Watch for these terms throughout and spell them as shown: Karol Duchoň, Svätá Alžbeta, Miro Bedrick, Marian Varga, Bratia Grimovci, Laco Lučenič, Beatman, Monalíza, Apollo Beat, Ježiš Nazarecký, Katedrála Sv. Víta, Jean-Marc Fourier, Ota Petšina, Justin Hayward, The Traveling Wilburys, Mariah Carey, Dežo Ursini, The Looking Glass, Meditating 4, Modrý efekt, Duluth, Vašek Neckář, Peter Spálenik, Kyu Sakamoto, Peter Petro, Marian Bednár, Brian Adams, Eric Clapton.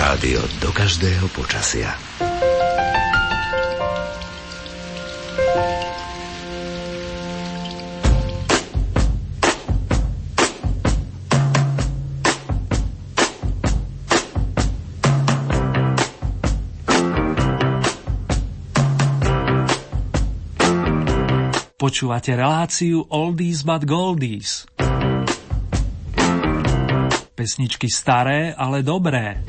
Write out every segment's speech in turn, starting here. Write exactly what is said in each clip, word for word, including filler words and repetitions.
Rádio do každého počasia. Počúvate reláciu Oldies but Goldies. Pesničky staré, ale dobré.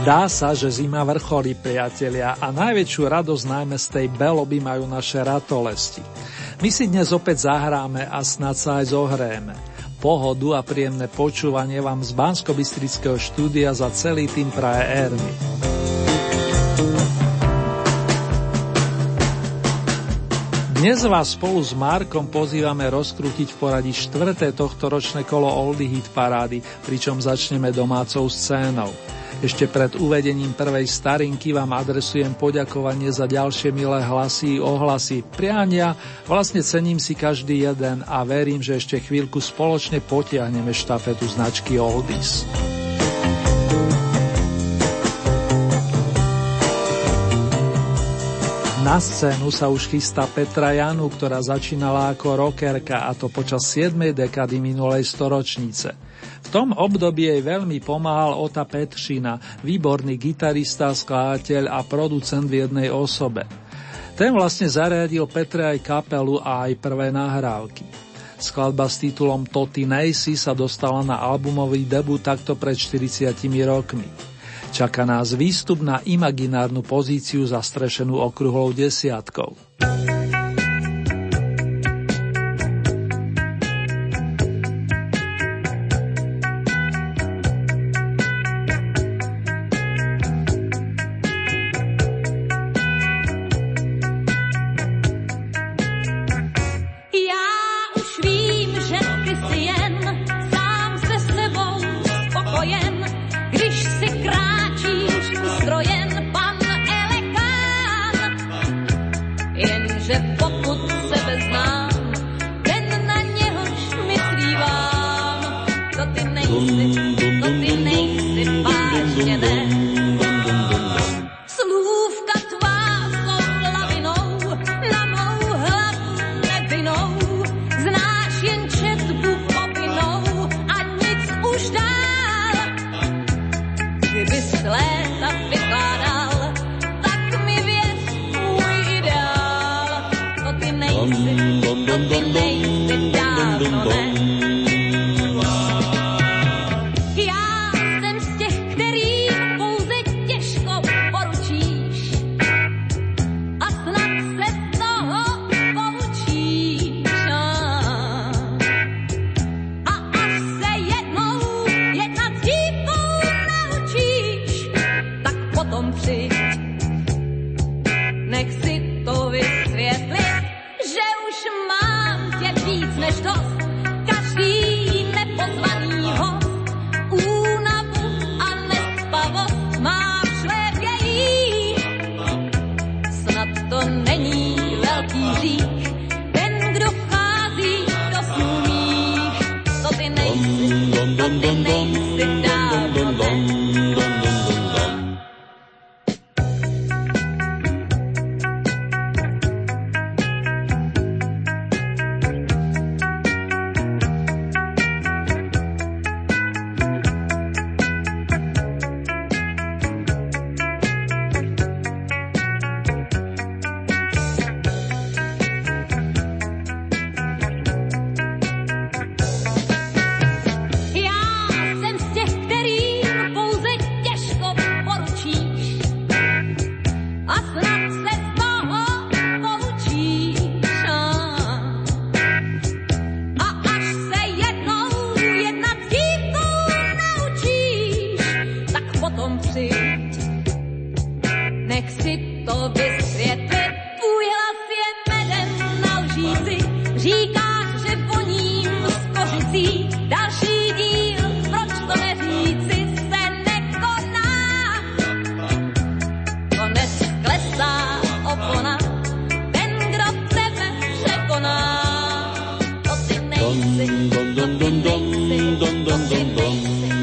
Dá sa, že zima vrcholí, priatelia, a najväčšiu radosť najmä z tej beloby majú naše ratolesti. My si dnes opäť zahráme a snad sa aj zohrieme. Pohodu a príjemné počúvanie vám z Banskobystrického štúdia za celý tým praje Ermi. Dnes vás spolu s Markom pozývame rozkrútiť v poradí štvrté tohtoročné kolo Oldy Hit parády, pričom začneme domácou scénou. Ešte pred uvedením prvej starinky vám adresujem poďakovanie za ďalšie milé hlasy, ohlasy, priania. Vlastne cením si každý jeden a verím, že ešte chvíľku spoločne potiahneme štafetu značky Oldies. Na scénu sa už chystá Petra Janu, ktorá začínala ako rockerka, a to počas siedmej dekady minulej storočnice. V tom období jej veľmi pomáhal Ota Petšina, výborný gitarista, skladateľ a producent v jednej osobe. Ten vlastne zariadil Petre aj kapelu a aj prvé nahrávky. Skladba s titulom Toty Nejsi sa dostala na albumový debut takto pred štyridsiatimi rokmi. Čaká nás výstup na imaginárnu pozíciu zastrešenú okrúhlou desiatkou. Yeah.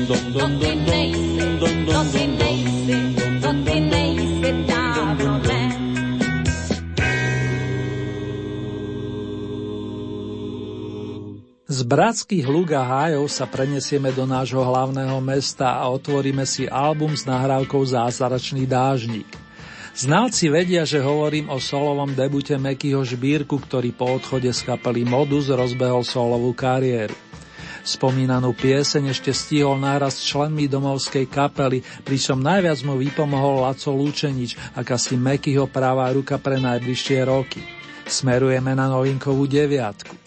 Z bratských lúk a hájov sa prenesieme do nášho hlavného mesta a otvoríme si album s nahrávkou Zázračný dážnik. Znalci vedia, že hovorím o solovom debute Mekyho Žbírku, ktorý po odchode z kapely Modus rozbehol solovú kariéru. Spomínanú pieseň ešte stihol náraz s členmi domovskej kapely, pričom najviac mu vypomohol Laco Lučenič, akási Mekyho pravá ruka pre najbližšie roky. Smerujeme na novinkovú deviatku.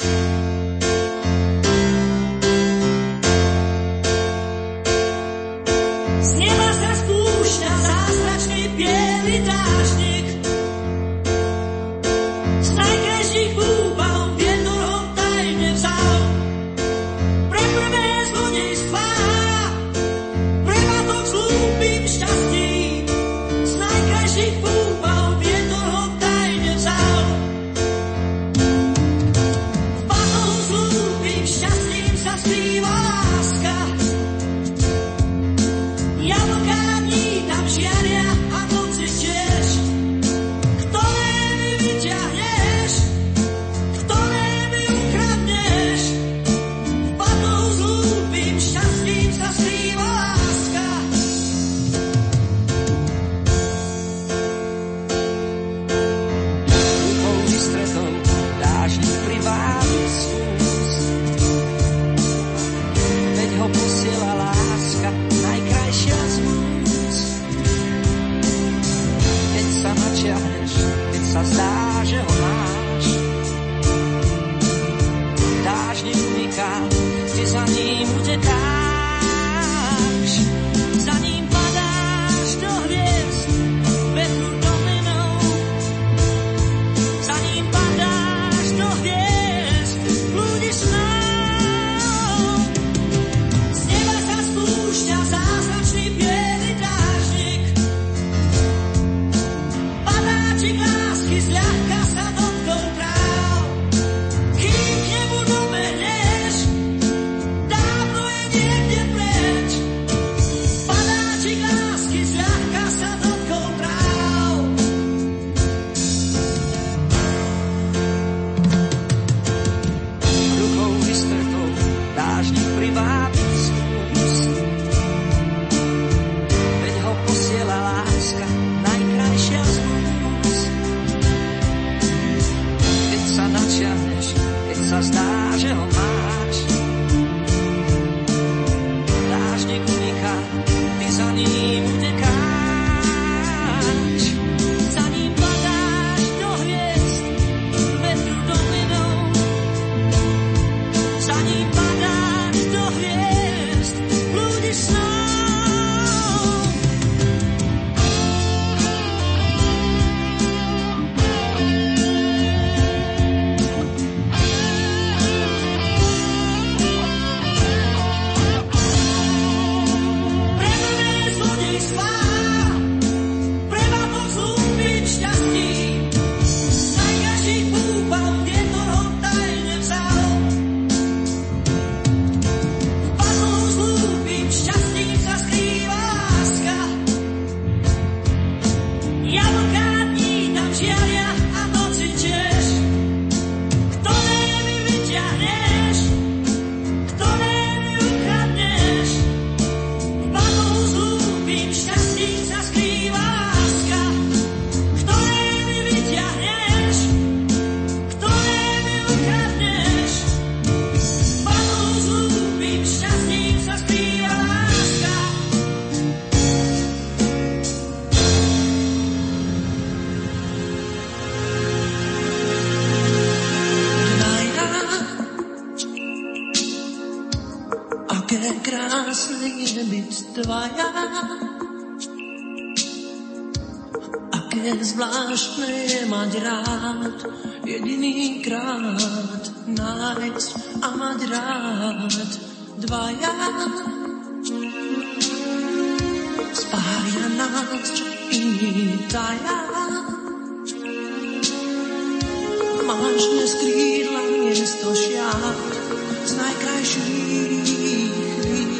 Z najkrajších chvíľ, z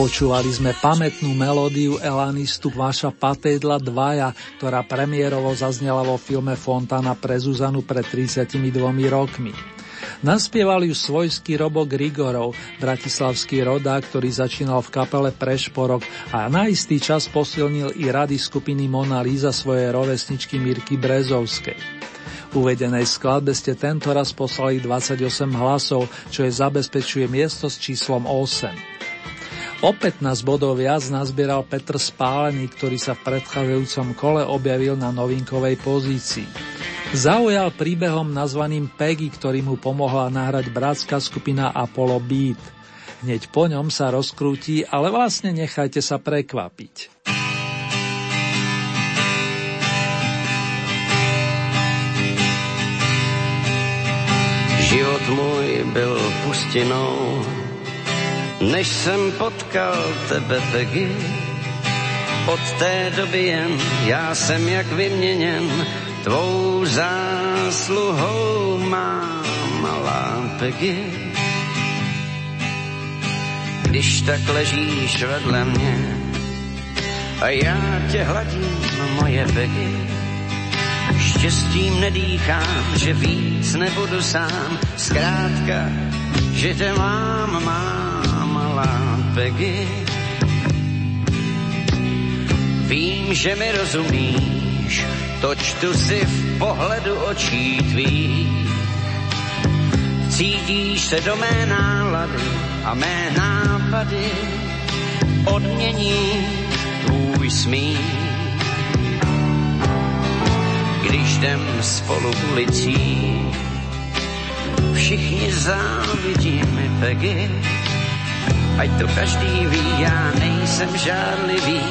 Počúvali sme pamätnú melódiu Elanistu Vaša patédla dvaja, ktorá premiérovo zaznela vo filme Fontana pre Zuzanu pred tridsiatimi dvomi rokmi. Naspieval ju svojský Robo Grigorov, bratislavský rodák, ktorý začínal v kapele Prešporok a na istý čas posilnil i rady skupiny Monalíza svojej rovesničky Mirky Brezovskej. Uvedenej skladbe ste tentoraz poslali dvadsaťosem hlasov, čo je zabezpečuje miesto s číslom osem. O pätnásť bodov viac nazbieral Peter Spálenik, ktorý sa v predchádzajúcom kole objavil na novinkovej pozícii. Zaujal príbehom nazvaným Peggy, ktorý mu pomohla nahrať bratská skupina Apollo Beat. Hneď po ňom sa rozkrúti, ale vlastne nechajte sa prekvapiť. Život môj byl pustinou, než jsem potkal tebe, Peggy. Od té doby jen já jsem jak vyměněn, tvou zásluhou, má malá Peggy. Když tak ležíš vedle mě a já tě hladím, moje Peggy, štěstím nedýchám, že víc nebudu sám, zkrátka, že te mám, mám, malá Peggy. Vím, že mi rozumíš, to čtu si v pohledu očí tvých. Cítíš se do mé nálady a mé nápady odmění tvůj smích. Když jdem spolu ulicí, všichni závidí mi Peggy. Ať to každý ví, já nejsem žárlivý,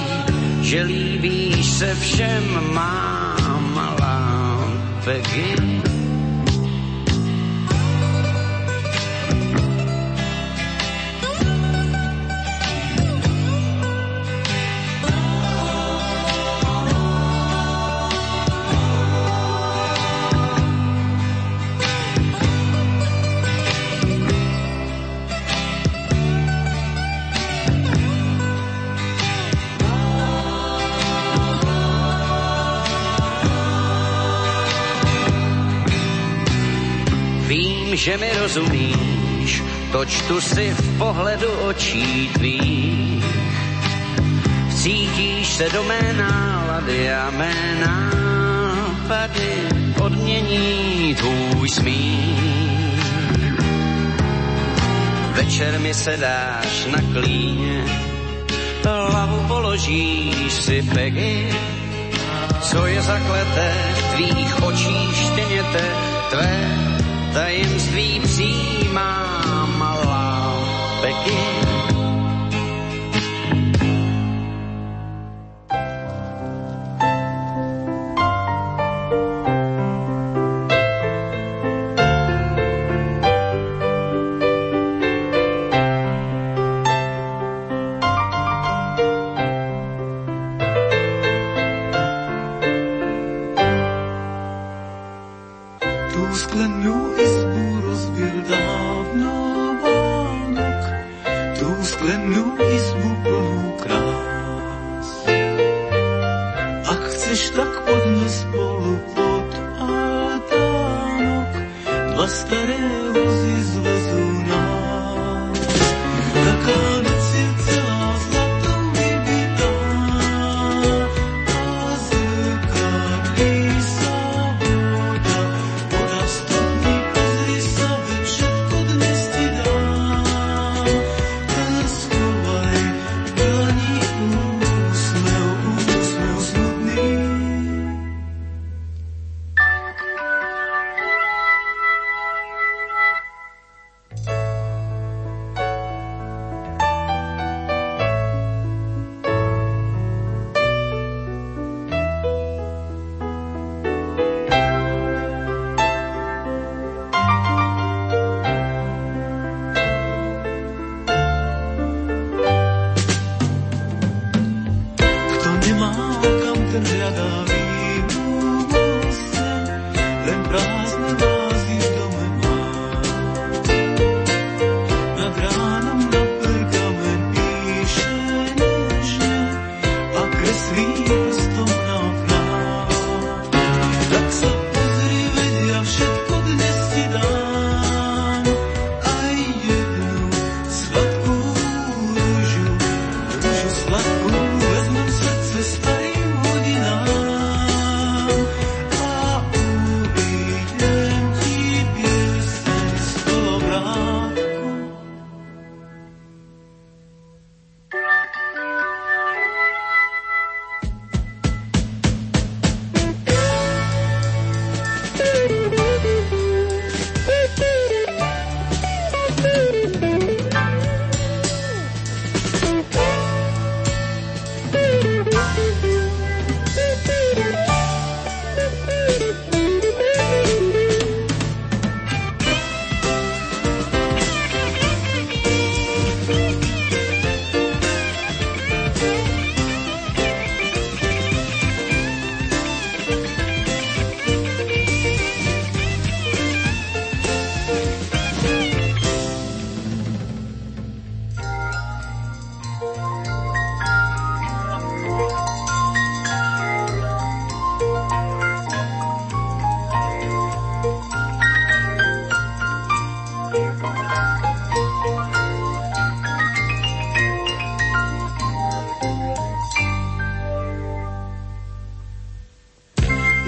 že líbíš se všem, má malá Peggy. Že mi rozumíš, to čtu si v pohledu očí tvých. Cítíš se do mé nálady a mé nápady odmění tvůj smích. Večer mi sedáš na klíně, hlavu položíš si Peggy. Co je zakleté v tvých očích štěněte tvé tajemství přijímá malá Peggy. Tu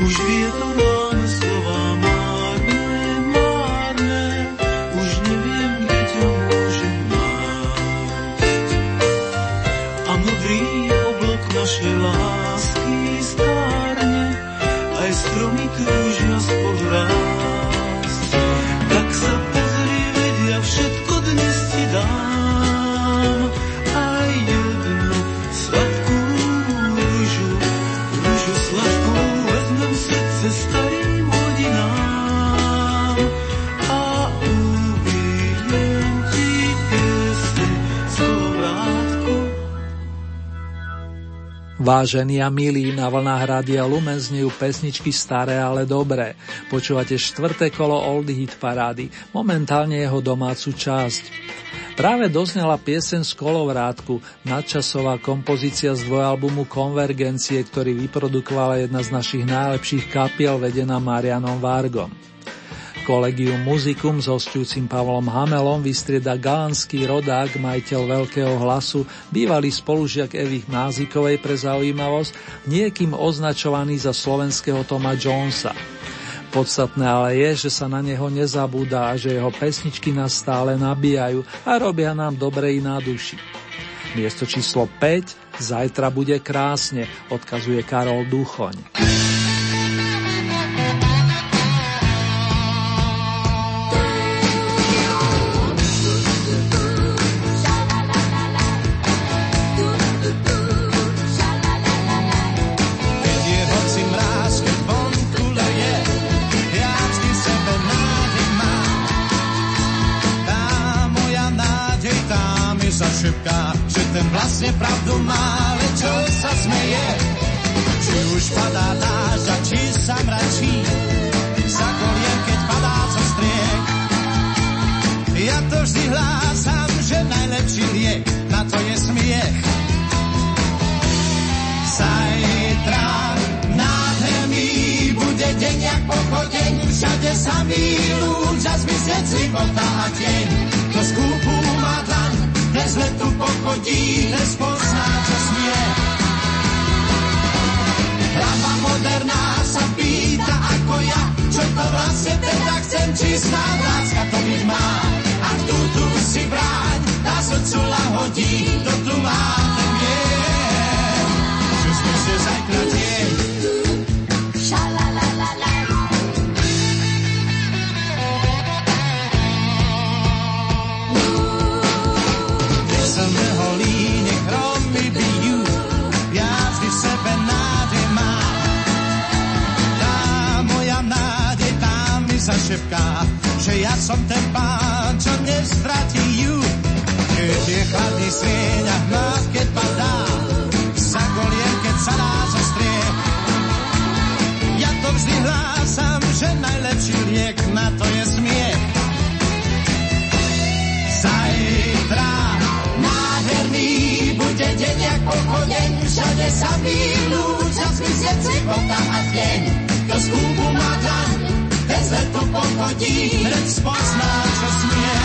Už vietor máme slova márne, márne, už neviem, kde ťa môžem nájsť. A modrý oblok našej lásky stárne, aj stromy krúžia spolu rásť. Tak sa pozri, veď ja všetko dnes ti dám, aj jednu sladkú rúžu, rúžu sladkú. Se starým hodinám a ubijem ti pieseň Slovrátku. Vážení a milí, na vlnách Rádia Lumen znejú pesničky staré, ale dobré. Počúvate štvrté kolo Oldy Hit Parády, momentálne jeho domácu časť. Práve doznala pieseň z Kolovrátku, nadčasová kompozícia z dvojalbumu Konvergencie, ktorý vyprodukovala jedna z našich najlepších kapiel vedená Marianom Vargom. Kolegium muzikum s hosťujúcim Pavlom Hamelom vystrieda galanský rodák, majiteľ veľkého hlasu, bývalý spolužiak Evich Mázykovej pre zaujímavosť, niekým označovaný za slovenského Toma Jonesa. Podstatné ale je, že sa na neho nezabúda a že jeho pesničky nás stále nabíjajú a robia nám dobrej na duši. Miesto číslo päť, Zajtra bude krásne, odkazuje Karol Duchoň. Šepká, že ten vlastne pravdu má, ale čo sa smeje? Či už padá dážď a či sa mračí, za kolien, keď padá zo striek. Ja to vždy hlásam, že najlepší liek na to je smiech. Zajtra nádherný bude deň, jak pochodeň, všade samý lúča zmizne civota a deň. To skúpu má dlaň, dnes letu pochodí, dnes pozná, čo smie. Hlava moderná sa pýta ako ja, čo to vlastne teda chcem, čistá láska to mi má. A tu tu si bráň, tá srdcula hodí, kto tu má, ten vie. Čo sme si zajtra deň. Šepká, že ja som ten pán, čo nevstratí ju. Keď je chladný srieň a hmát, keď padá, za kolien, keď sa dá zo striech. Ja to vždy hlásam, že najlepší liek na to je smiech. Zajtra nádherný bude deň, jak pochodeň, všade sa výľúč a zmizne cipota a tieň. Do skúbu má dlaň, bez letu pochodí, hneď spozná, čo smie.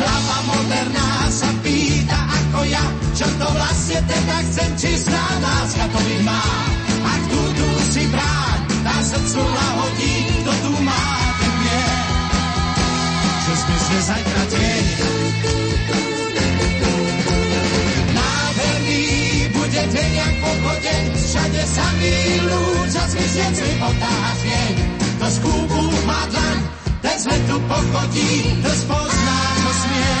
Hlava moderná sa pýta ako ja, čo to vlastne teda chcem, čistá láska to mi má. Ak tu tu si bráť, tá srdcu lahodí, kto tu má, ten vie. Čo smysle zajtra deň. Nádherný bude deň jak pochodeň, všade samý ľud, a zmizne cvipota a chvieň. To skúbu má dlaň, ten z letu pochodí, to spozná, čo smie.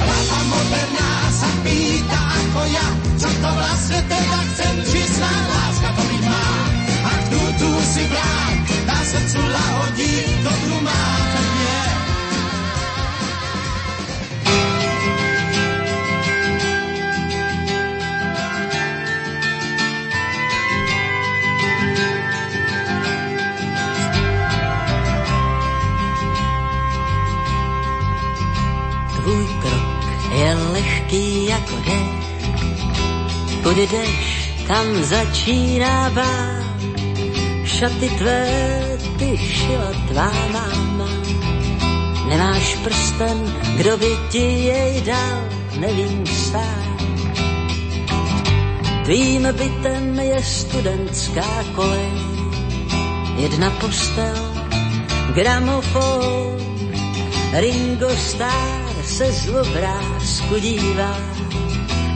Hlava moderná sa pýta ako ja, čo to vlastne teda chcem, čistá láska to mi má. Ak tu tu si bráň, tá srdcu lahodí, to tu má, to vie. Tvůj krok je lehký jako dech, kud jdeš, tam začíná bál. Šaty tvé ty šila tvá máma, nemáš prsten, kdo by ti jej dal, nevím sám. Tvým bytem je studentská kolej, jedna postel, gramofon, Ringo Starr se zlovrázku dívá.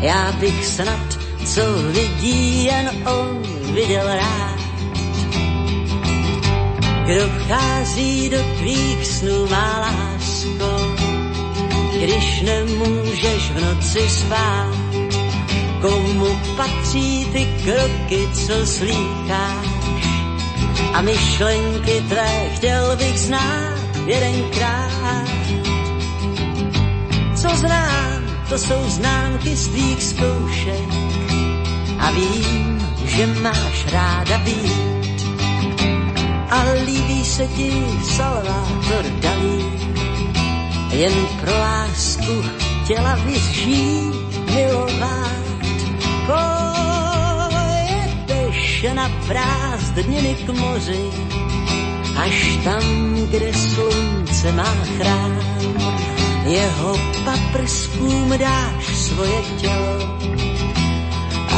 Já bych snad, co vidí jen on, viděl rád. Kdo vchází do tvých snů, má lásko, když nemůžeš v noci spát. Komu patří ty kroky, co slýcháš, a myšlenky tvé chtěl bych znát jedenkrát. Co znám, to jsou známky z tvých zkoušek, a vím, že máš ráda být, a líbí se ti Salvador Dalí. Jen pro lásku chtěla bys žít, milovat. Pojedeš na prázdniny k moři, až tam, kde slunce má chrám. Jeho paprskům dáš svoje tělo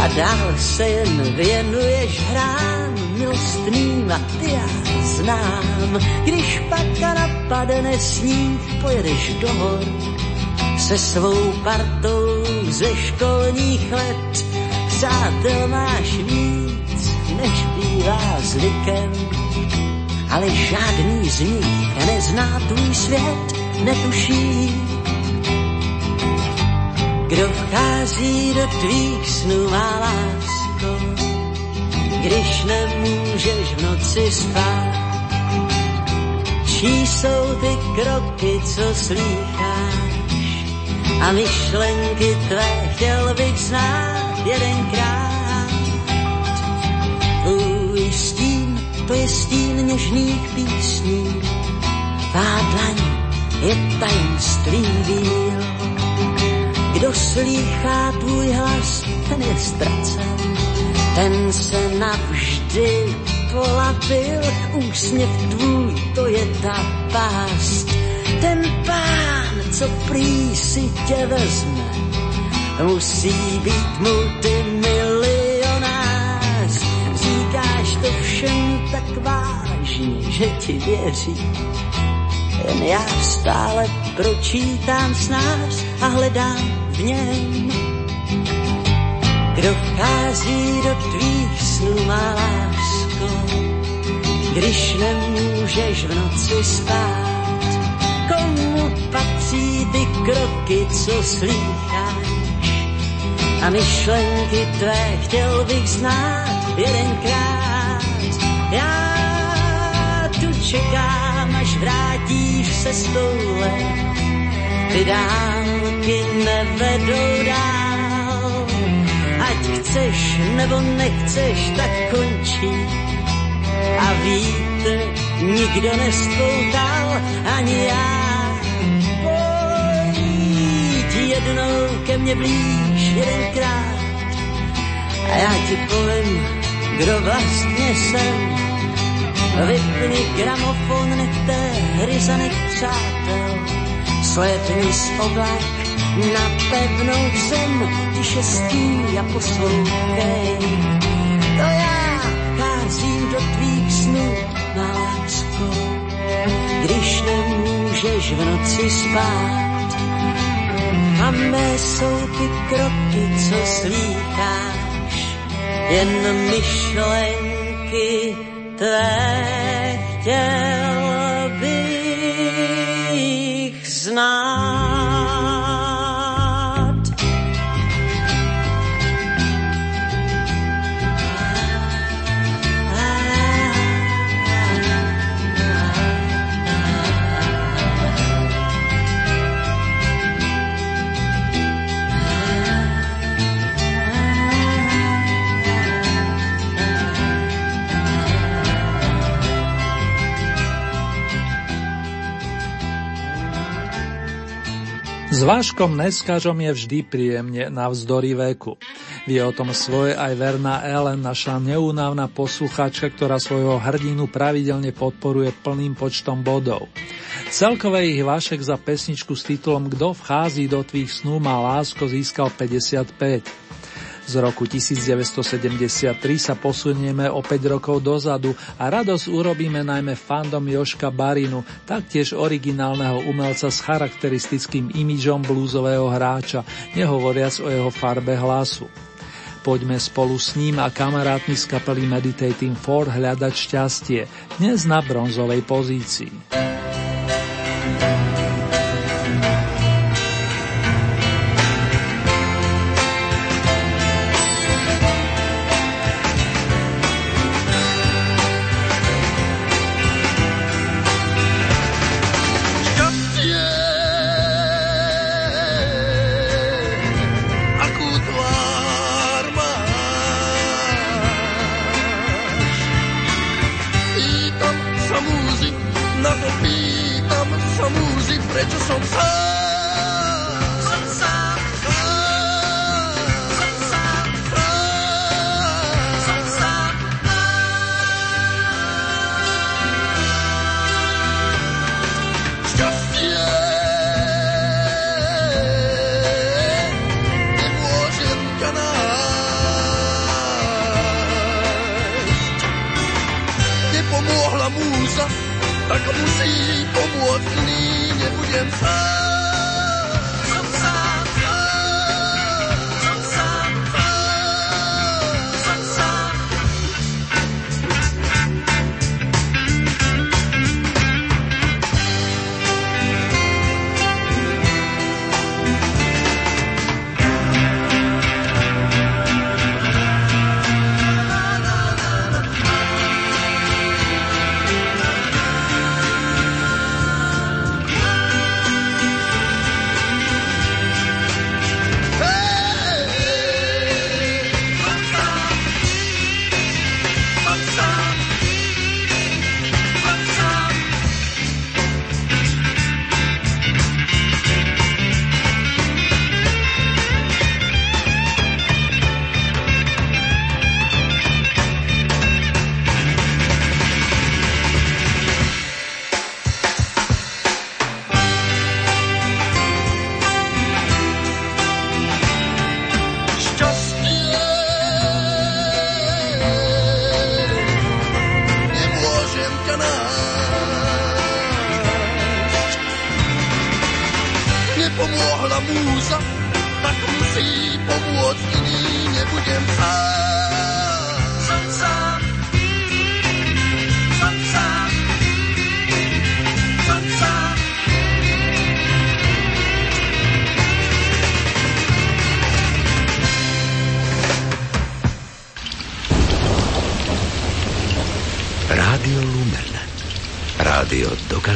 a dál se jen věnuješ hrám milostným, a ty já znám. Když pak napadne sníh, pojedeš do hor se svou partou ze školních let. Přátel máš víc, než bývá zvykem, ale žádný z nich nezná tvůj svět, netuší. Kdo vchází do tvých snů, má lásko, když nemůžeš v noci spát. Čí jsou ty kroky, co slýcháš, a myšlenky tvé chtěl bych znát jedenkrát. Tvůj stín, to je stín něžných písní, tvá dlaň je tajemství víl. Kdo slýchá tvůj hlas, ten je ztracen, ten se navždy polapil. Úsměv tvůj, to je ta pást, ten pán, co prý si tě vezme, musí být multimilionář. Říkáš to všem tak vážně, že ti věří, jen já stále pročítám snář a hledám v něm. Kdo vchází do tvých snů, má lásko, když nemůžeš v noci spát. Komu patří ty kroky, co slýcháš, a myšlenky tvé chtěl bych znát jedenkrát. Já tu čekám, až vrátíš se z toule, ty dálky nevedou dál. Ať chceš nebo nechceš, tak končí, a vítr nikdo nespoutal, ani já. Pojď jednou ke mně blíž jedenkrát, a já ti povím, kdo vlastně jsem. Vypni gramofon, nechte hry za nepřátel, slepni z oblak na pevnou zem. Tiše stí a poslouchej, to já vcházím do tvých snů, má lásko, když nemůžeš v noci spát. A mé jsou ty kroky, co slýcháš, jen myšlenky tvé chtěl bych znát. S Váškom Neskážom je vždy príjemne navzdory veku. Vie o tom svoje aj verná Ellen, naša neúnavná poslucháčka, ktorá svojho hrdinu pravidelne podporuje plným počtom bodov. Celkové ich Vášek za pesničku s titulom Kto vchází do tvých snú, má lásko získal päťdesiatpäť. V Z roku devätnásťstosedemdesiattri sa posunieme o päť rokov dozadu a radosť urobíme najmä fandom Jožka Barinu, taktiež originálneho umelca s charakteristickým imidžom blúzového hráča, nehovoriac o jeho farbe hlasu. Poďme spolu s ním a kamarátmi z kapely Meditating štyri hľadať šťastie, dnes na bronzovej pozícii.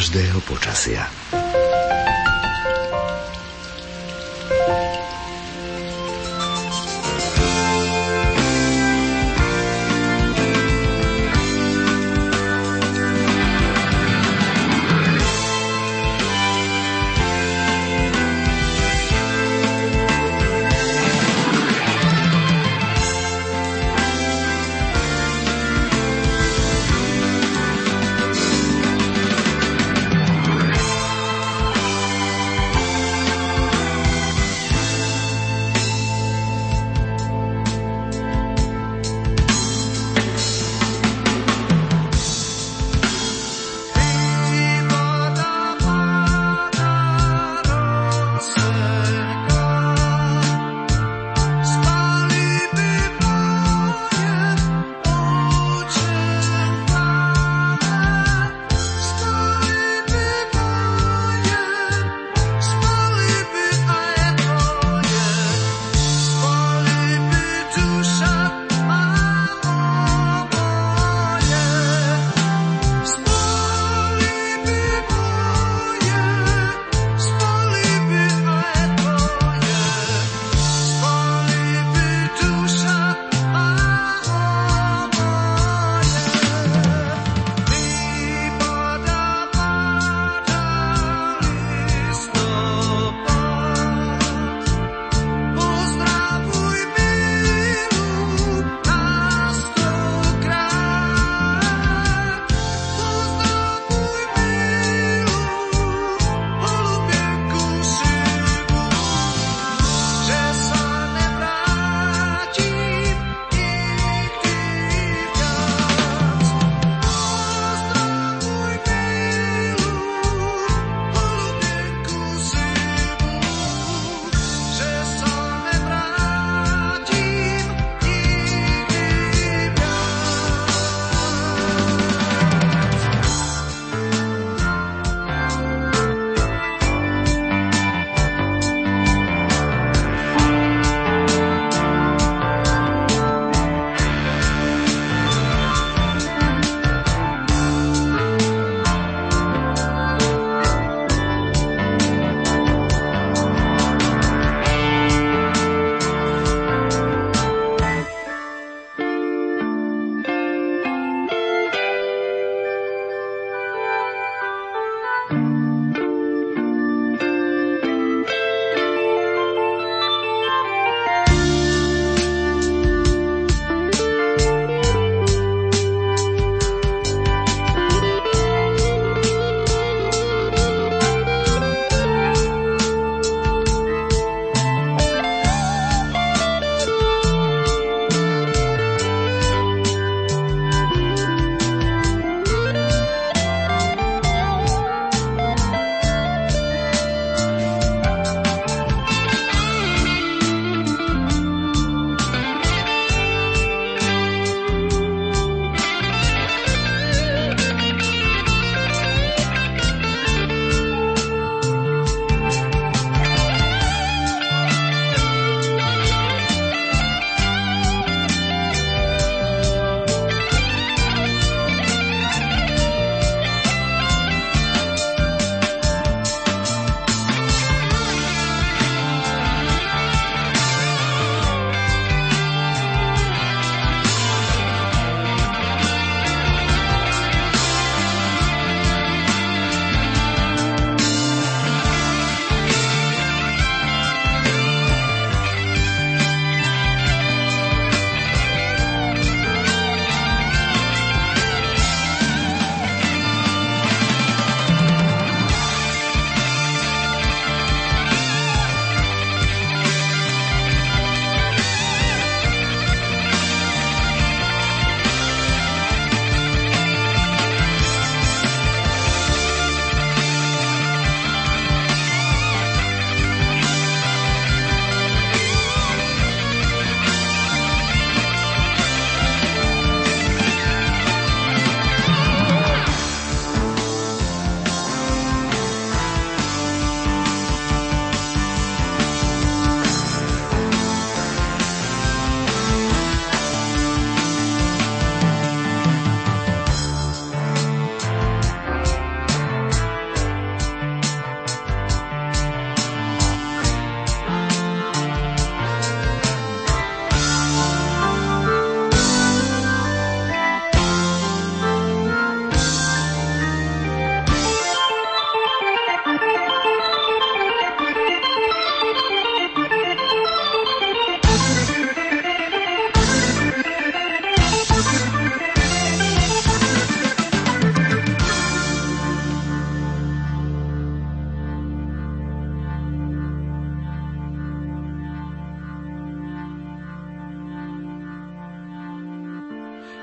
Každého počasia.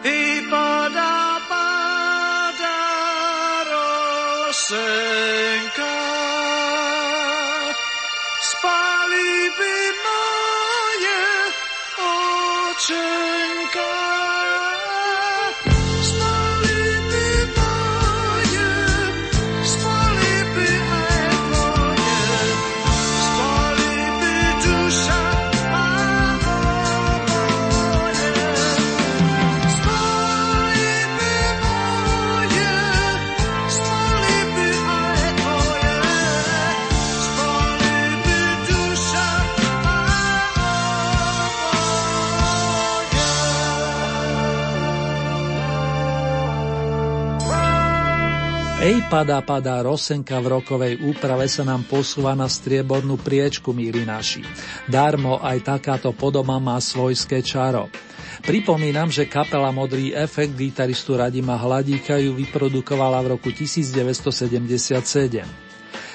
vypadá padá rosenka. Spali by moje očenka. Ej padá, padá, rosenka v rokovej úprave sa nám posúva na striebornú priečku, míri naši. Darmo aj takáto podoba má svojské čaro. Pripomínam, že kapela Modrý efekt gitaristu Radima Hladíka ju vyprodukovala v roku devätnásťsedemdesiatsedem.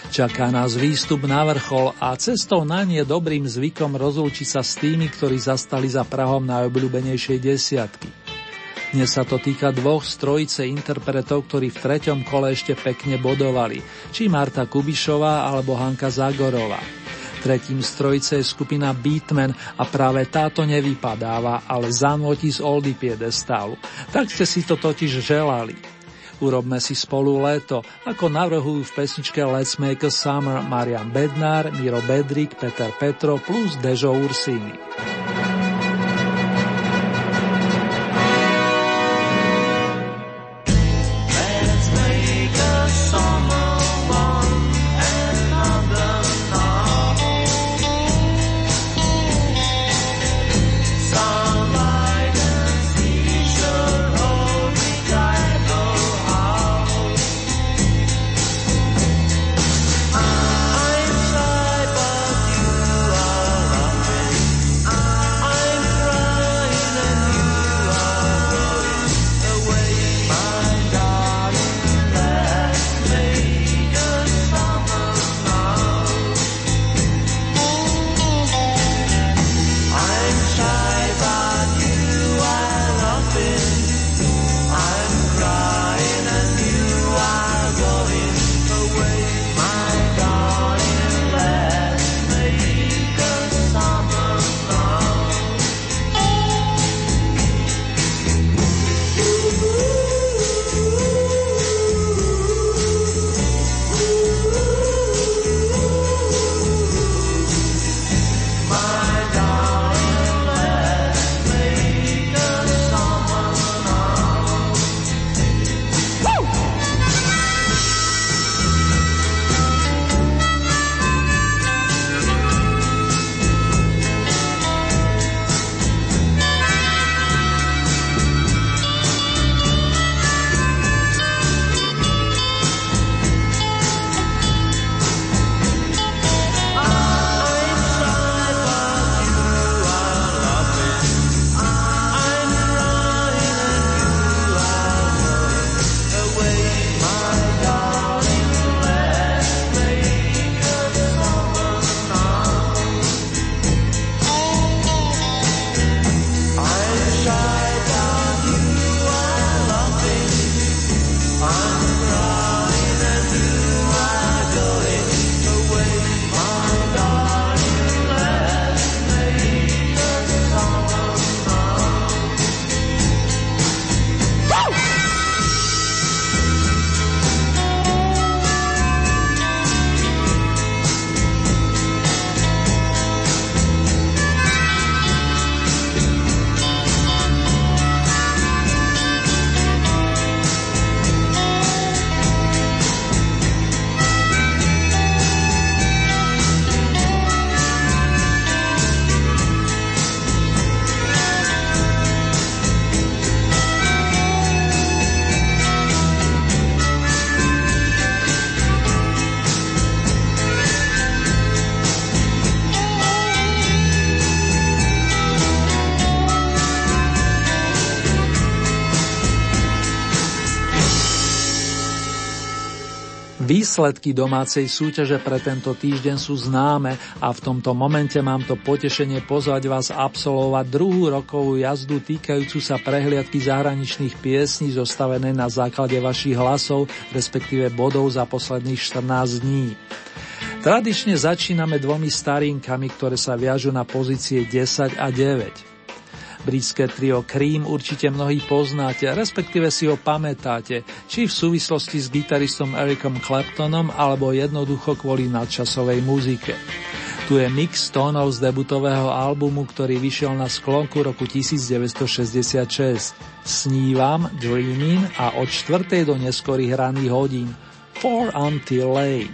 Čaká nás výstup na vrchol a cestou na nie dobrým zvykom rozlúčiť sa s tými, ktorí zastali za prahom najobľúbenejšej desiatky. Dnes sa to týka dvoch z trojice interpretov, ktorí v treťom kole ešte pekne bodovali, či Marta Kubišová alebo Hanka Zagorová. Tretím z trojice je skupina Beatman a práve táto nevypadáva, ale zanotí z oldy piedestálu. Tak ste si to totiž želali. Urobme si spolu leto, ako navrhujú v pesničke Let's Make a Summer Marian Bednár, Miro Bedrick, Peter Petro plus Dežo Ursini. I Výsledky domácej súťaže pre tento týždeň sú známe a v tomto momente mám to potešenie pozvať vás absolvovať druhú rokovú jazdu týkajúcu sa prehliadky zahraničných piesní zostavené na základe vašich hlasov, respektíve bodov za posledných štrnásť dní. Tradične začíname dvomi starínkami, ktoré sa viažu na pozície desať a deväť. Britské trio Cream určite mnohí poznáte, respektíve si ho pamätáte, či v súvislosti s gitaristom Ericom Claptonom, alebo jednoducho kvôli nadčasovej muzike. Tu je mix tónov z debutového albumu, ktorý vyšiel na sklonku roku devätnásť šesťdesiatšesť. Snívam, Dreaming a od štvrtej do neskorých ranných hodín. Four until late.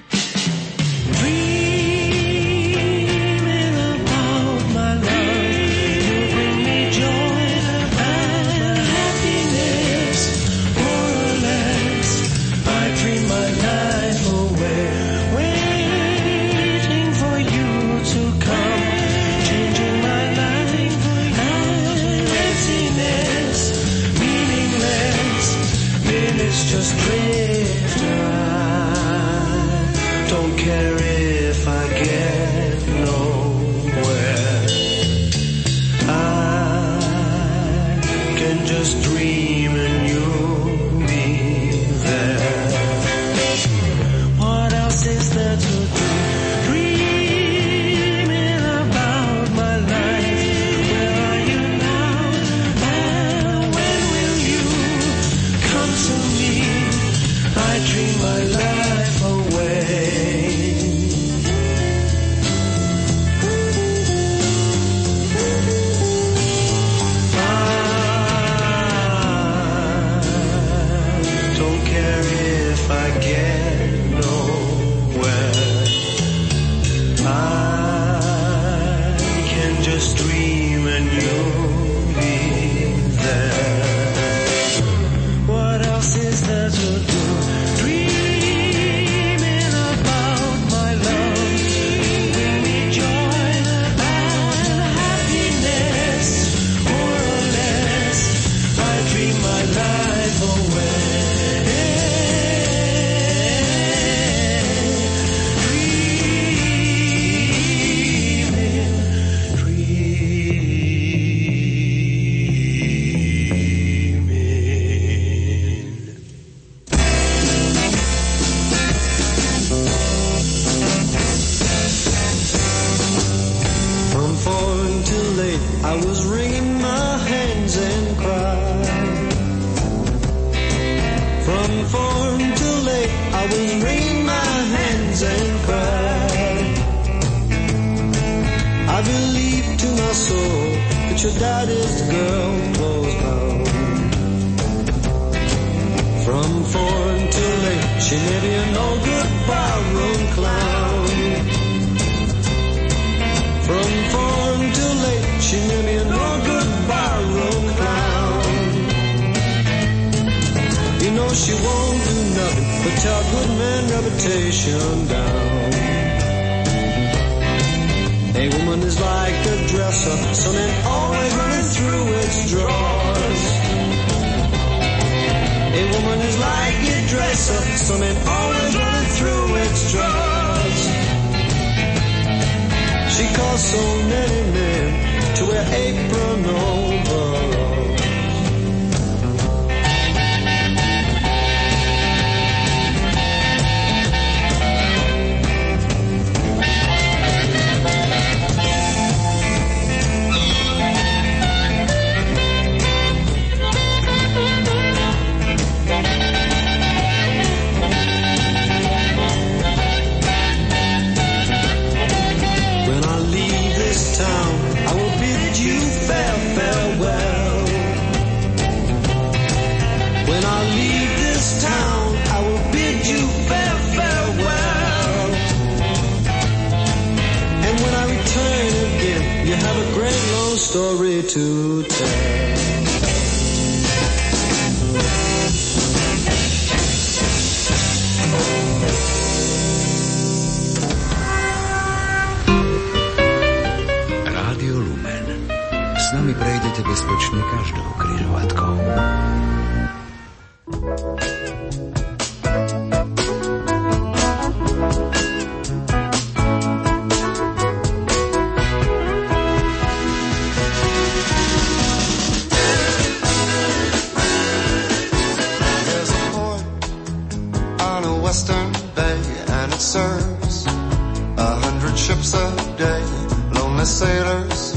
neighbors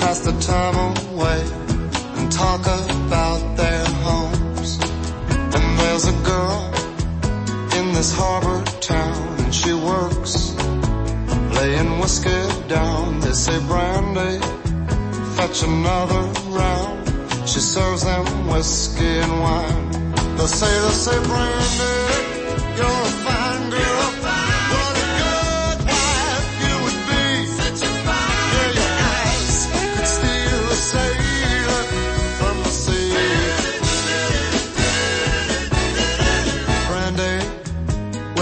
pass the time away and talk about their homes. And there's a girl in this harbor town, and she works laying whiskey down. They say, brandy, fetch another round. She serves them whiskey and wine. They say, they say, brandy, you're a fine girl.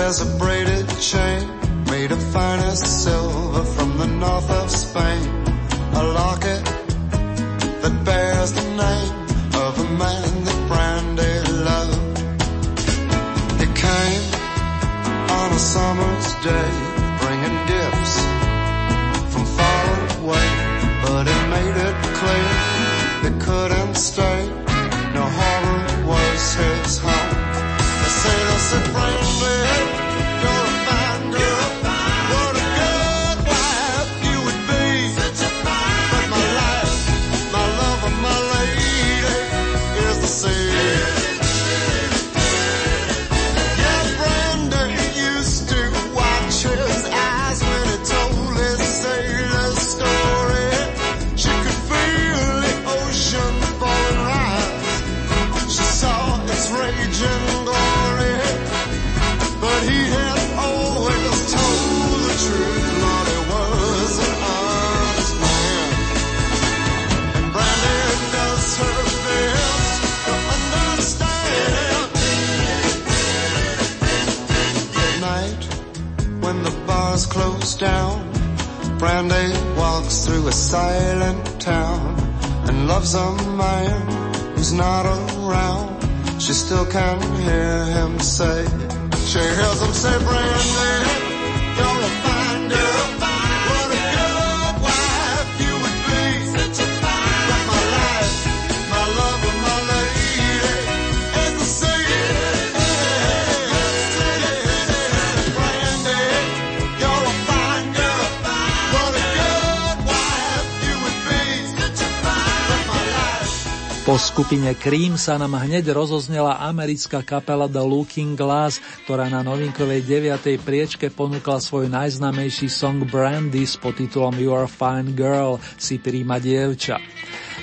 There's a braided chain made of finest silver from the north of Spain, a locket that bears the name of a man that Brandy loved. He came on a summer's day, bringing gifts from far away, but he made it clear they couldn't stay. No harbor was his home. They say, they said, Brandy, you're a fine girl, what a good wife you would be, but my life, my love and my lady is the sea. Yeah, Brandon used to watch his eyes when he told his sailor story. She could feel the ocean falling high, she saw its raging glory, but he had closed down. Brandy walks through a silent town and loves a man who's not around. She still can hear him say, she hears him say, Brandy, you're a fine girl, what a good wife you would be, but my life, my love and my lady is the same. Po skupine Cream sa nám hneď rozoznela americká kapela The Looking Glass, ktorá na novinkovej deviatej priečke ponúkla svoj najznámejší song Brandy s podtitulom You're a Fine Girl, si príma dievča.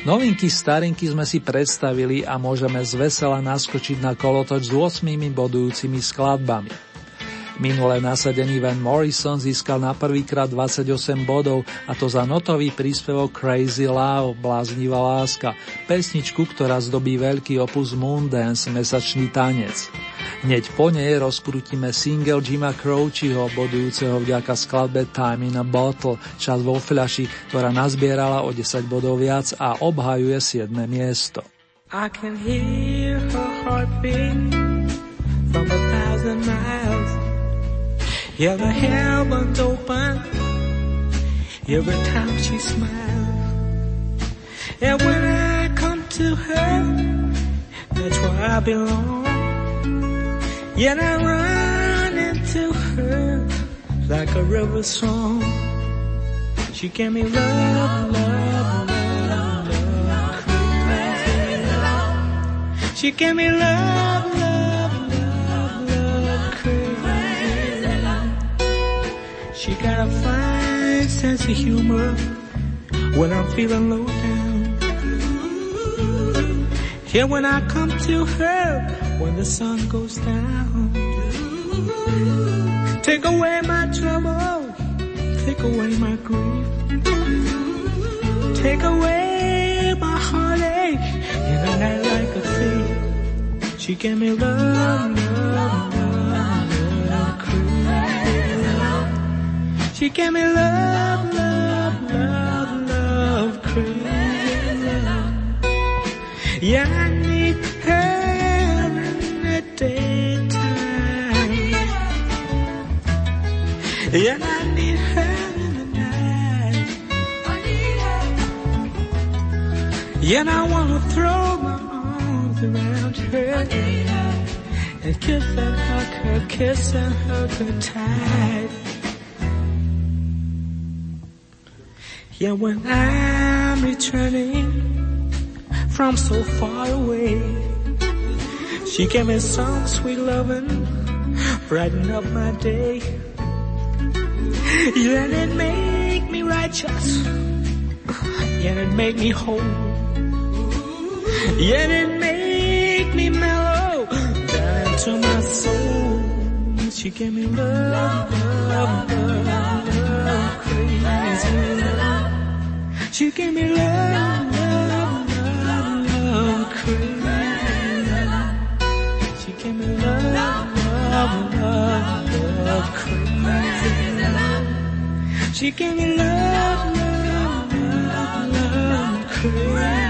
Novinky starinky sme si predstavili a môžeme z vesela naskočiť na kolotoč s ôsmimi bodujúcimi skladbami. Minulé nasadení Van Morrison získal na prvýkrát dvadsaťosem bodov, a to za notový príspevok Crazy Love, bláznivá láska, pesničku, ktorá zdobí veľký opus Moondance, mesačný tanec. Hneď po nej rozkrútime single Jima Croceho, bodujúceho vďaka skladbe Time in a Bottle, čas vo fľaši, ktorá nazbierala o desať bodov viac a obhajuje siedme miesto. I can hear her heartbeat from a thousand miles. Yeah, the heavens open every time she smiles. And when I come to her, that's where I belong. Yet I run into her like a river song. She gave me love, love, love, love, crazy love. She gave me love, love, love, love, crazy love. She got a fine sense of humor when I'm feeling low down. Yeah, when I come to her, when the sun goes down, take away my trouble, take away my grief, take away my heartache, in the night like a thief. She gave me love, love, love, love, crazy love. She gave me love, love, love, love, crazy love. Yeah, I need her in the daytime. Yeah, I need her in the night. I need her. Yeah, I wanna throw my arms around her. I need her. And kiss and hug her, kiss and hug her tight. Yeah, when I'm returning from so far away, she gave me some sweet loving, brighten up my day. Yeah, and it make me righteous. Yeah, it make me whole. Yeah, it make me mellow down to my soul. She gave me love, love, love, love, love crazy love. She gave me love, love, love, love crazy love. She gave me love, love, love, love crazy love. She gave me love, love, love, love crazy.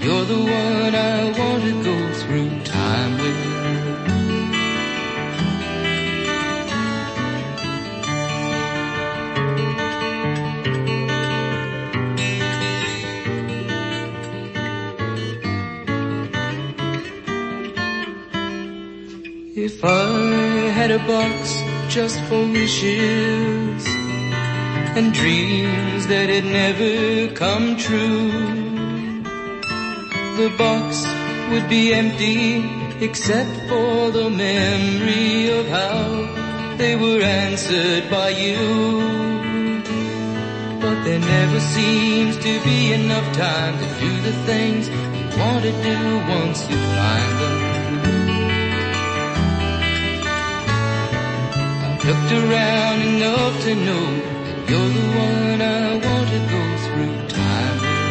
you're the one I want to go through time with. If I had a box just for wishes and dreams that had never come true, the box would be empty except for the memory of how they were answered by you. But there never seems to be enough time to do the things you want to do once you find them. I've looked around enough to know that you're the one I want to go through time with.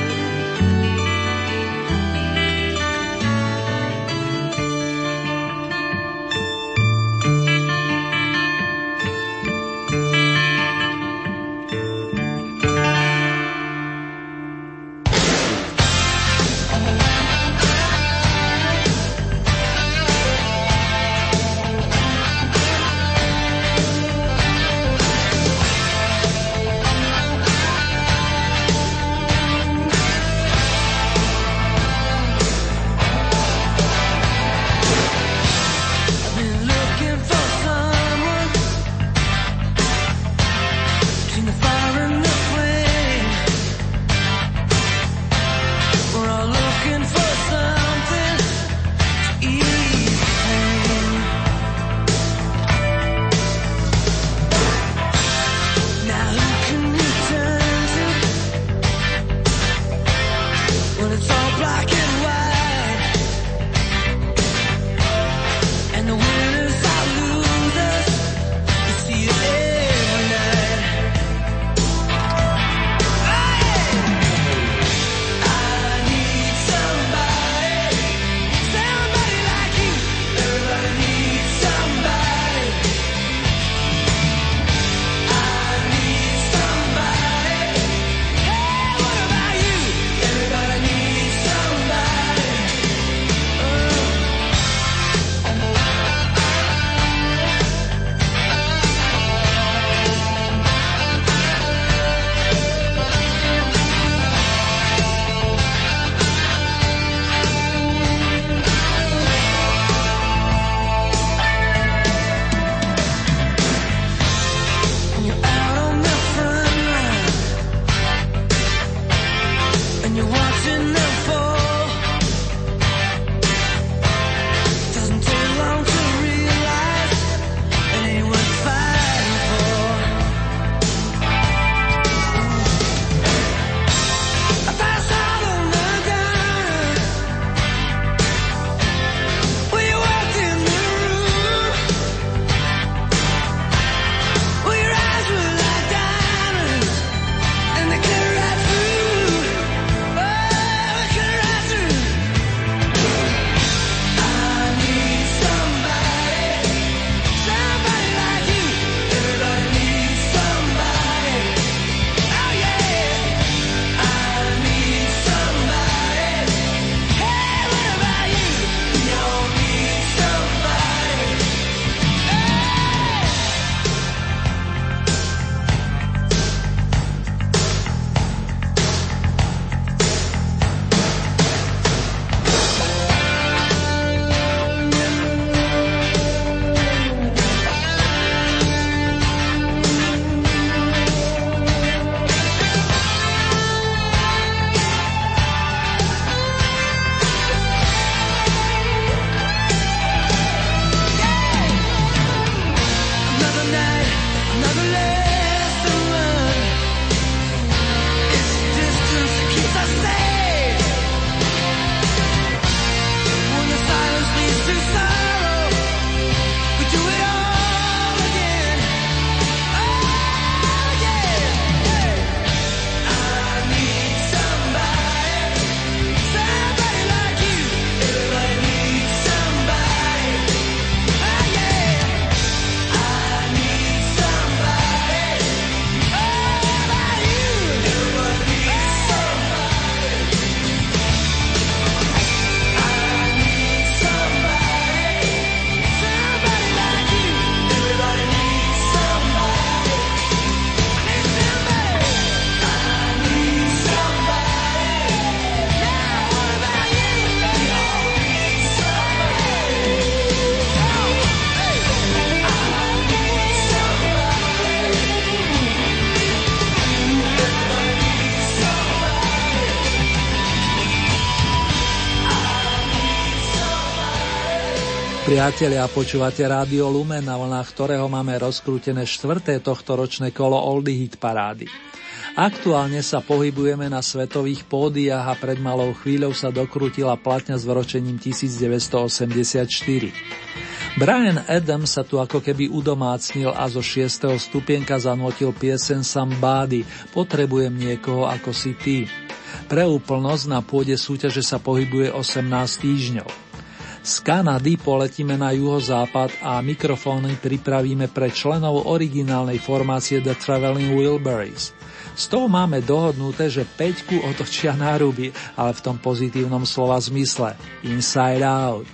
Priatelia, počúvate Rádio Lumen, na vlnách ktorého máme rozkrútené štvrté tohtoročné kolo Oldy Hit Parády. Aktuálne sa pohybujeme na svetových pódiach a pred malou chvíľou sa dokrútila platňa s vročením devätnásť osemdesiatštyri. Brian Adams sa tu ako keby udomácnil a zo šiesteho stupienka zanotil piesen Somebody, Potrebujem niekoho ako si ty. Pre úplnosť na pôde súťaže sa pohybuje osemnásť týždňov. Z Kanady poletíme na juhozápad a mikrofóny pripravíme pre členov originálnej formácie The Traveling Wilburys. S tou máme dohodnuté, že peťku otočia na ruby, ale v tom pozitívnom slova zmysle. Inside Out.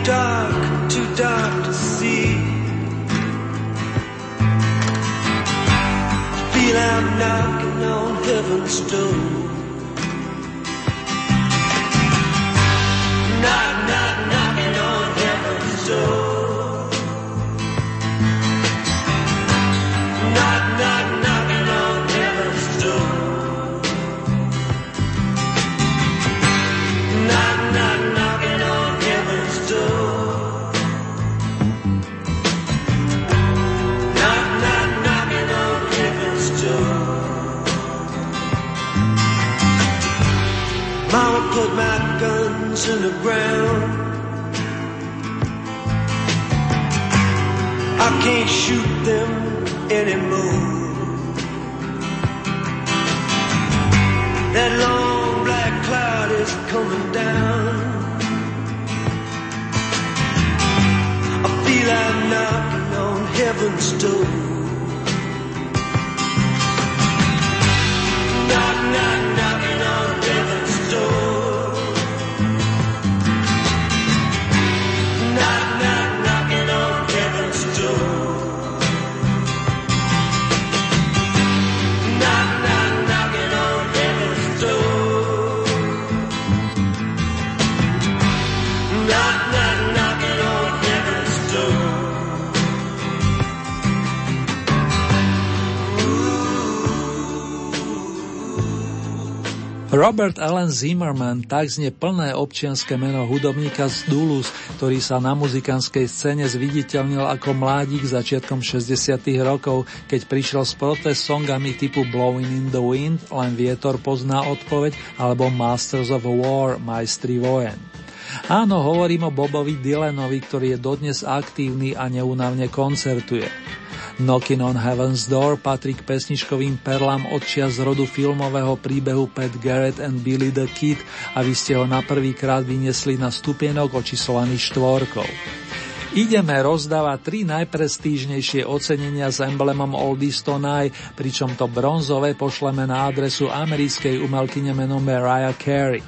Dark, too dark to see. feel I'm knocking on heaven's door. Knock, knock, knocking on heaven's door. Knock, knock, knocking on heaven's door. Knock, knock, knocking on heaven's door. Mama put my guns in the ground. I can't shoot them anymore. That long black cloud is coming down. I feel I'm knocking on heaven's door. Knock, knock, knocking on heaven's door. Robert Allen Zimmerman, tak znie plné občianske meno hudobníka z Duluth, ktorý sa na muzikantskej scéne zviditeľnil ako mládik začiatkom šesťdesiatych rokov, keď prišiel s protest songami typu Blowing in the Wind, Len vietor pozná odpoveď, alebo Masters of War, Majstri vojen. Áno, hovorím o Bobovi Dylanovi, ktorý je dodnes aktívny a neúnavne koncertuje. Knocking on Heaven's Door patrí k pesničkovým perlám od čias z rodu filmového príbehu Pat Garrett and Billy the Kid a vy ste ho na prvýkrát vyniesli na stupienok očíslovaný štvorkou. Ideme rozdáva tri najprestížnejšie ocenenia s emblemom Oldies Tonight, pričom to bronzové pošleme na adresu americkej umelkyne menom Mariah Carey.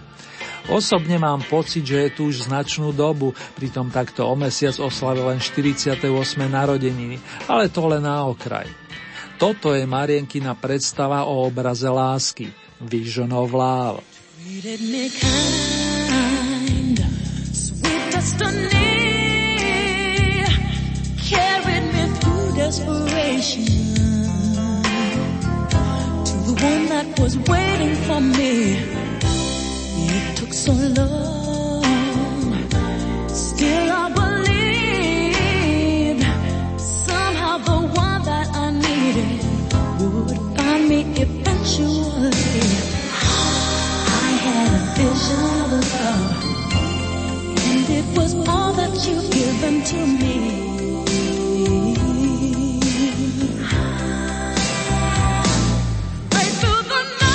Osobne mám pocit, že je tu už značnú dobu, pritom takto o mesiac oslavil len štyridsiate ôsme narodeniny, ale to len na okraj. Toto je Marienkina predstava o obraze lásky, Vision of Love. It took so long, still I believed somehow the one that I needed would find me eventually. I had a vision of love, and it was all that you've given to me. Right through the night.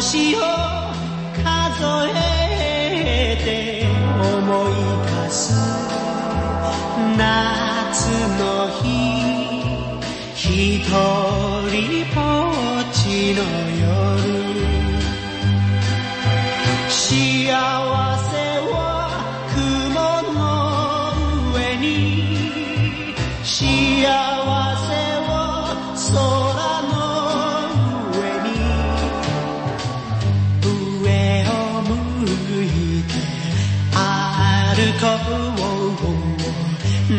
星を数えて思い出す夏の日ひとりぼっちの夜幸せは雲の上に幸せは空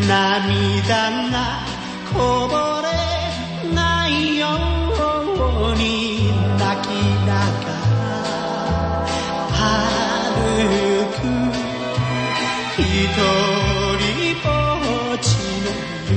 涙がこぼれないように泣きながら歩く一人ぼっちの夜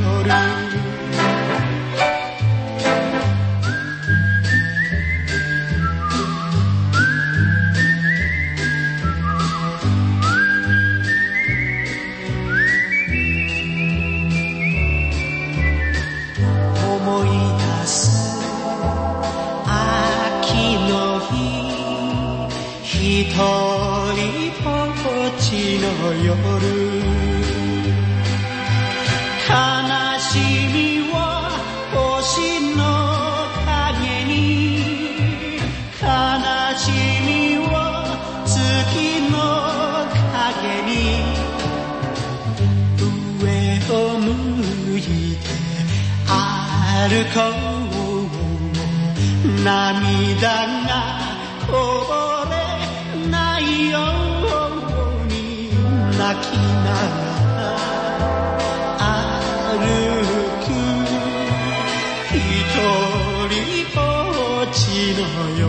涙がこぼれないように泣きながら歩く一人ぼっちの夜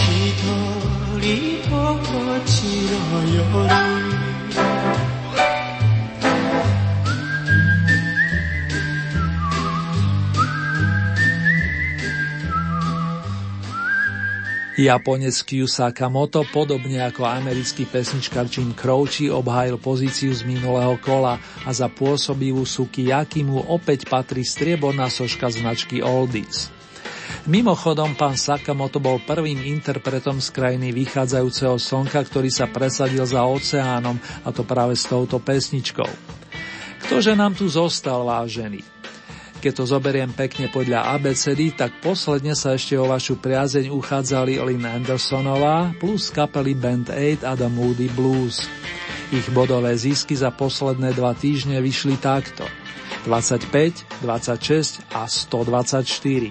一人ぼっちの夜Japonec Kyu Sakamoto, podobne ako americký pesničkar Jim Croce, obhájil pozíciu z minulého kola a za pôsobivú Sukiyaki mu opäť patrí strieborná soška značky Oldies. Mimochodom, pán Sakamoto bol prvým interpretom z krajiny vychádzajúceho slnka, ktorý sa presadil za oceánom, a to práve s touto pesničkou. Ktože nám tu zostal, vážený? Keď to zoberiem pekne podľa á bé cé dé, tak posledne sa ešte o vašu priazeň uchádzali Lynn Andersonová plus kapely Band Aid a The Moody Blues. Ich bodové zisky za posledné dva týždne vyšli takto: dvadsaťpäť, dvadsaťšesť a stodvadsaťštyri.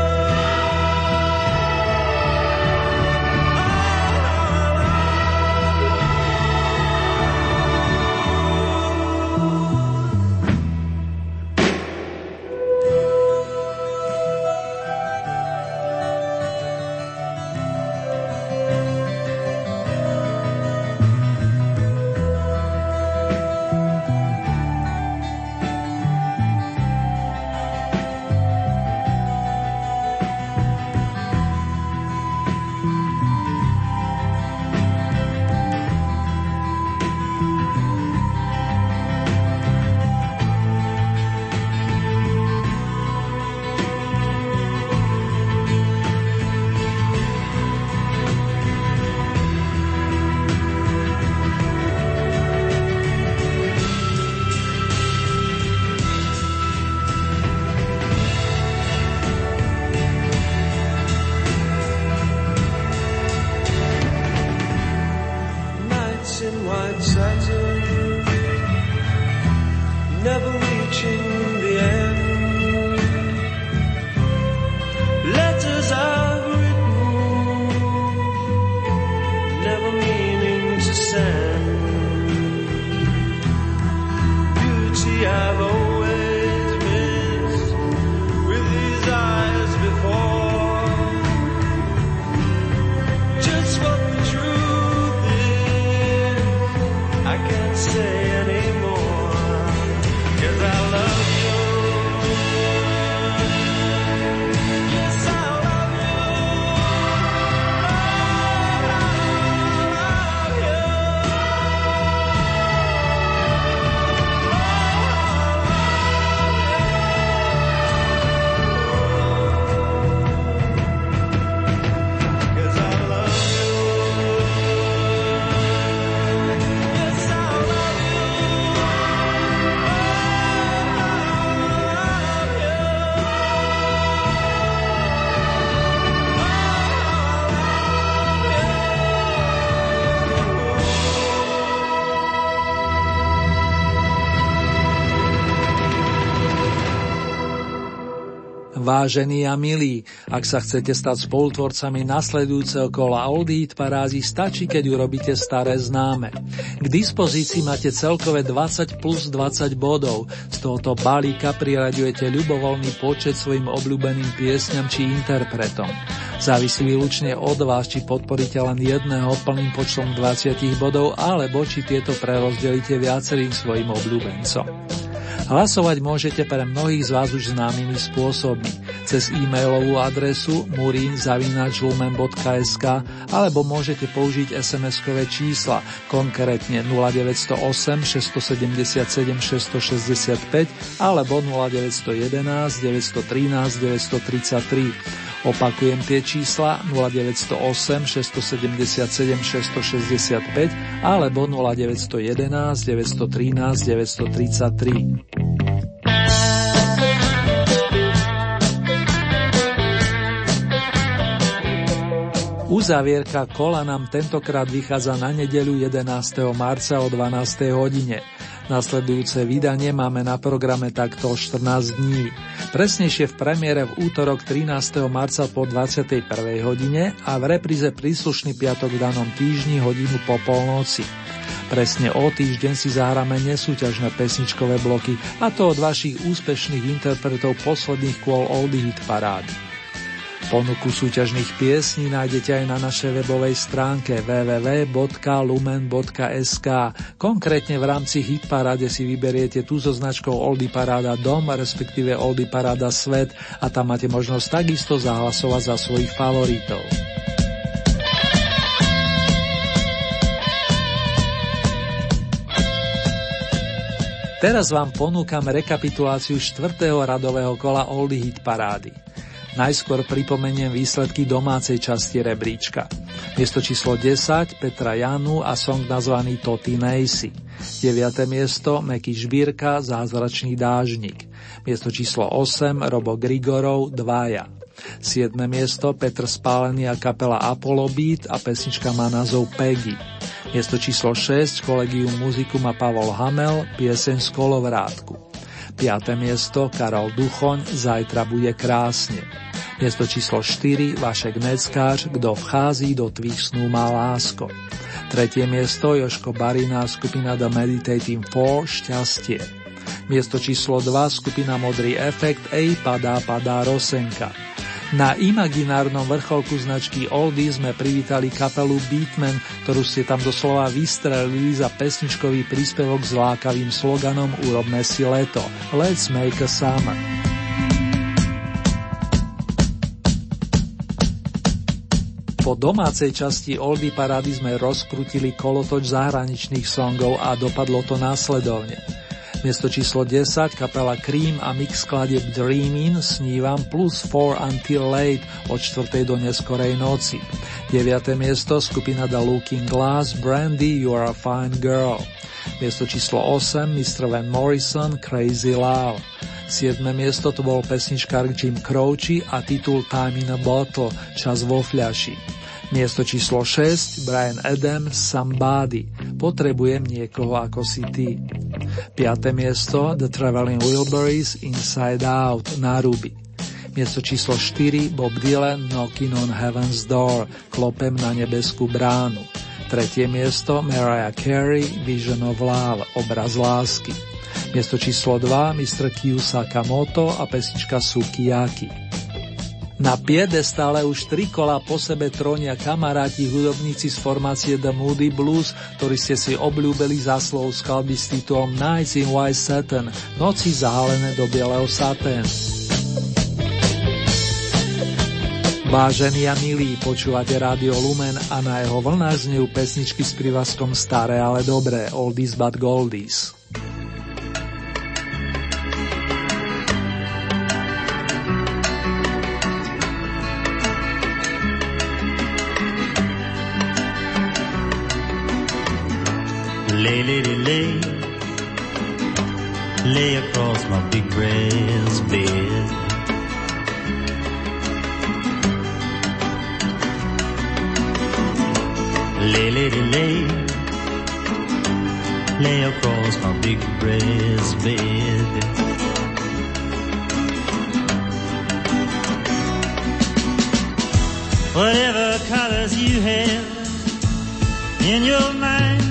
Vážení a milí, ak sa chcete stať spolutvorcami nasledujúceho kola Oldy Hit Parády, stačí, keď urobíte staré známe. K dispozícii máte celkové dvadsať plus dvadsať bodov. Z tohoto balíka priraďujete ľubovoľný počet svojim obľúbeným piesňam či interpretom. Závisí výlučne od vás, či podporíte len jedného plným počtom dvadsať bodov, alebo či tieto prerozdelíte viacerým svojim obľúbencom. Hlasovať môžete pre mnohých z vás už známymi spôsobmi. Cez e-mailovú adresu murin zavináč lumen bodka es ká alebo môžete použiť es em eskové čísla, konkrétne nula deväť nula osem šesť sedem sedem šesť šesť päť alebo nula deväť jedna jedna deväť jedna tri deväť tri tri. Opakujem tie čísla nula deväť nula osem šesť sedem sedem šesť šesť päť alebo nula deväť jedna jedna deväť jedna tri deväť tri tri. Uzavierka kola nám tentokrát vychádza na nedeľu jedenásteho marca o dvanástej hodine. Nasledujúce vydanie máme na programe takto štrnásť dní. Presnejšie v premiére v útorok trinásteho marca po dvadsiatej prvej hodine a v repríze príslušný piatok v danom týždni hodinu po polnoci. Presne o týždeň si zahráme nesúťažné pesničkové bloky, a to od vašich úspešných interpretov posledných kôl Oldy Hit Parády. Ponuku súťažných piesní nájdete aj na našej webovej stránke w w w bodka lumen bodka es ká. Konkrétne v rámci Hit Paráde si vyberiete tú so značkou Oldy Paráda Dom, respektíve Oldy Paráda Svet, a tam máte možnosť takisto zahlasovať za svojich favoritov. Teraz vám ponúkam rekapituláciu štvrtého radového kola Oldy Hit Parády. Najskôr pripomeniem výsledky domácej časti rebríčka. Miesto číslo desať Petra Janu a song nazvaný Toty Nejsi. deviate miesto Meky Žbírka, Zázračný dážnik. Miesto číslo osem Robo Grigorov, Dvaja. siedme miesto Peter Spálenik a kapela Apollo Beat a pesnička má názov Peggy. Miesto číslo šesť Kolegium muzikum a Pavol Hamel, pieseň Z kolovrátku. piate miesto Karol Duchoň, Zajtra bude krásne. Miesto číslo štyri Vašek Neckář, Kdo vchází do tvých snú má lásko. Tretie miesto Jožko Barina, skupina The Meditating štyri, Šťastie. Miesto číslo dva skupina Modrý efekt, Ej padá padá Rosenka. Na imaginárnom vrcholku značky Oldies sme privítali kapelu Beatman, ktorú ste tam doslova vystrelili za pesničkový príspevok s lákavým sloganom Urobme si leto. Let's make a summer. Po domácej časti Oldie parády sme rozkrutili kolotoč zahraničných songov a dopadlo to následovne. Miesto číslo desať kapela Cream a mix skladieb Dreamin', Snívam plus štyri Until Late od štvrtej do neskorej noci. deviate miesto skupina The Looking Glass, Brandy, You're a Fine Girl. Miesto číslo osem mister Van Morrison, Crazy Love. siedme miesto to bol pesničkár Jim Croce a titul Time in a Bottle, Čas vo fľaši. Miesto číslo šesť Brian Adams, Somebody. Potrebujem niekoho ako si ty. Piate miesto The Traveling Wilburys, Inside Out, Na ruby. Miesto číslo štyri Bob Dylan, Knocking on Heaven's Door, Klopem na nebeskú bránu. Tretie miesto Mariah Carey, Vision of Love, Obraz lásky. Miesto číslo dva mister Kyu Sakamoto a pesnička Sukiyaki. Na piedestále už tri kola po sebe trónia kamaráti hudobníci z formácie The Moody Blues, ktorí ste si obľúbili za slov skalby s titulom Nights in White Satin, Noci zahalené do bieleho saténu. Vážení a milí, počúvate Rádio Lumen a na jeho vlnách znejú pesničky s privlaskom Staré, ale dobré, Oldies but Goldies. Lay, lay, lay, lay across my big brass bed. Lay, lay, lay, lay across my big brass bed. Whatever colors you have in your mind,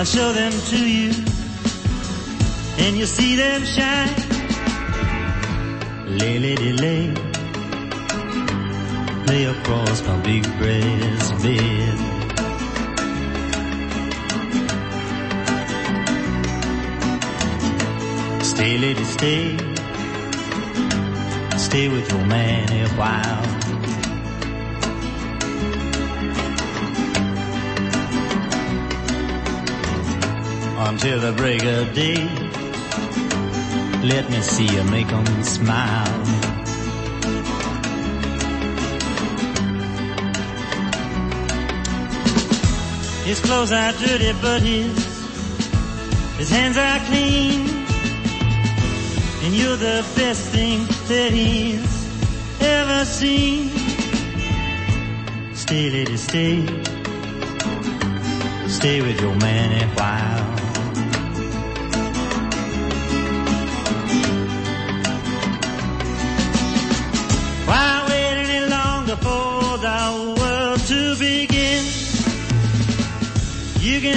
I'll show them to you, and you'll see them shine. Lay, lay, lay, lay across my big brass bed. Stay, lady, stay, stay with your man a while. Until the break of day, let me see you make them smile. His clothes are dirty, but his, his hands are clean. And you're the best thing that he's ever seen. Stay, lady, stay. Stay with your man a while. You can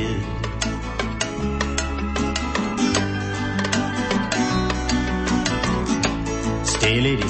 Stay, lady,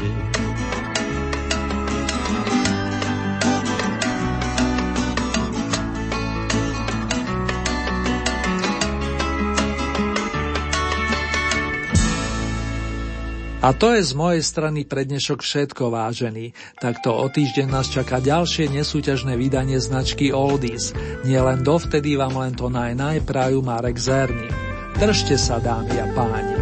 A to je z mojej strany pre dnešok všetko, vážení. Takto o týždeň nás čaká ďalšie nesúťažné vydanie značky Oldies. Nielen dovtedy vám len to najnaj prajú Marek Zerný. Držte sa, dámy a páni.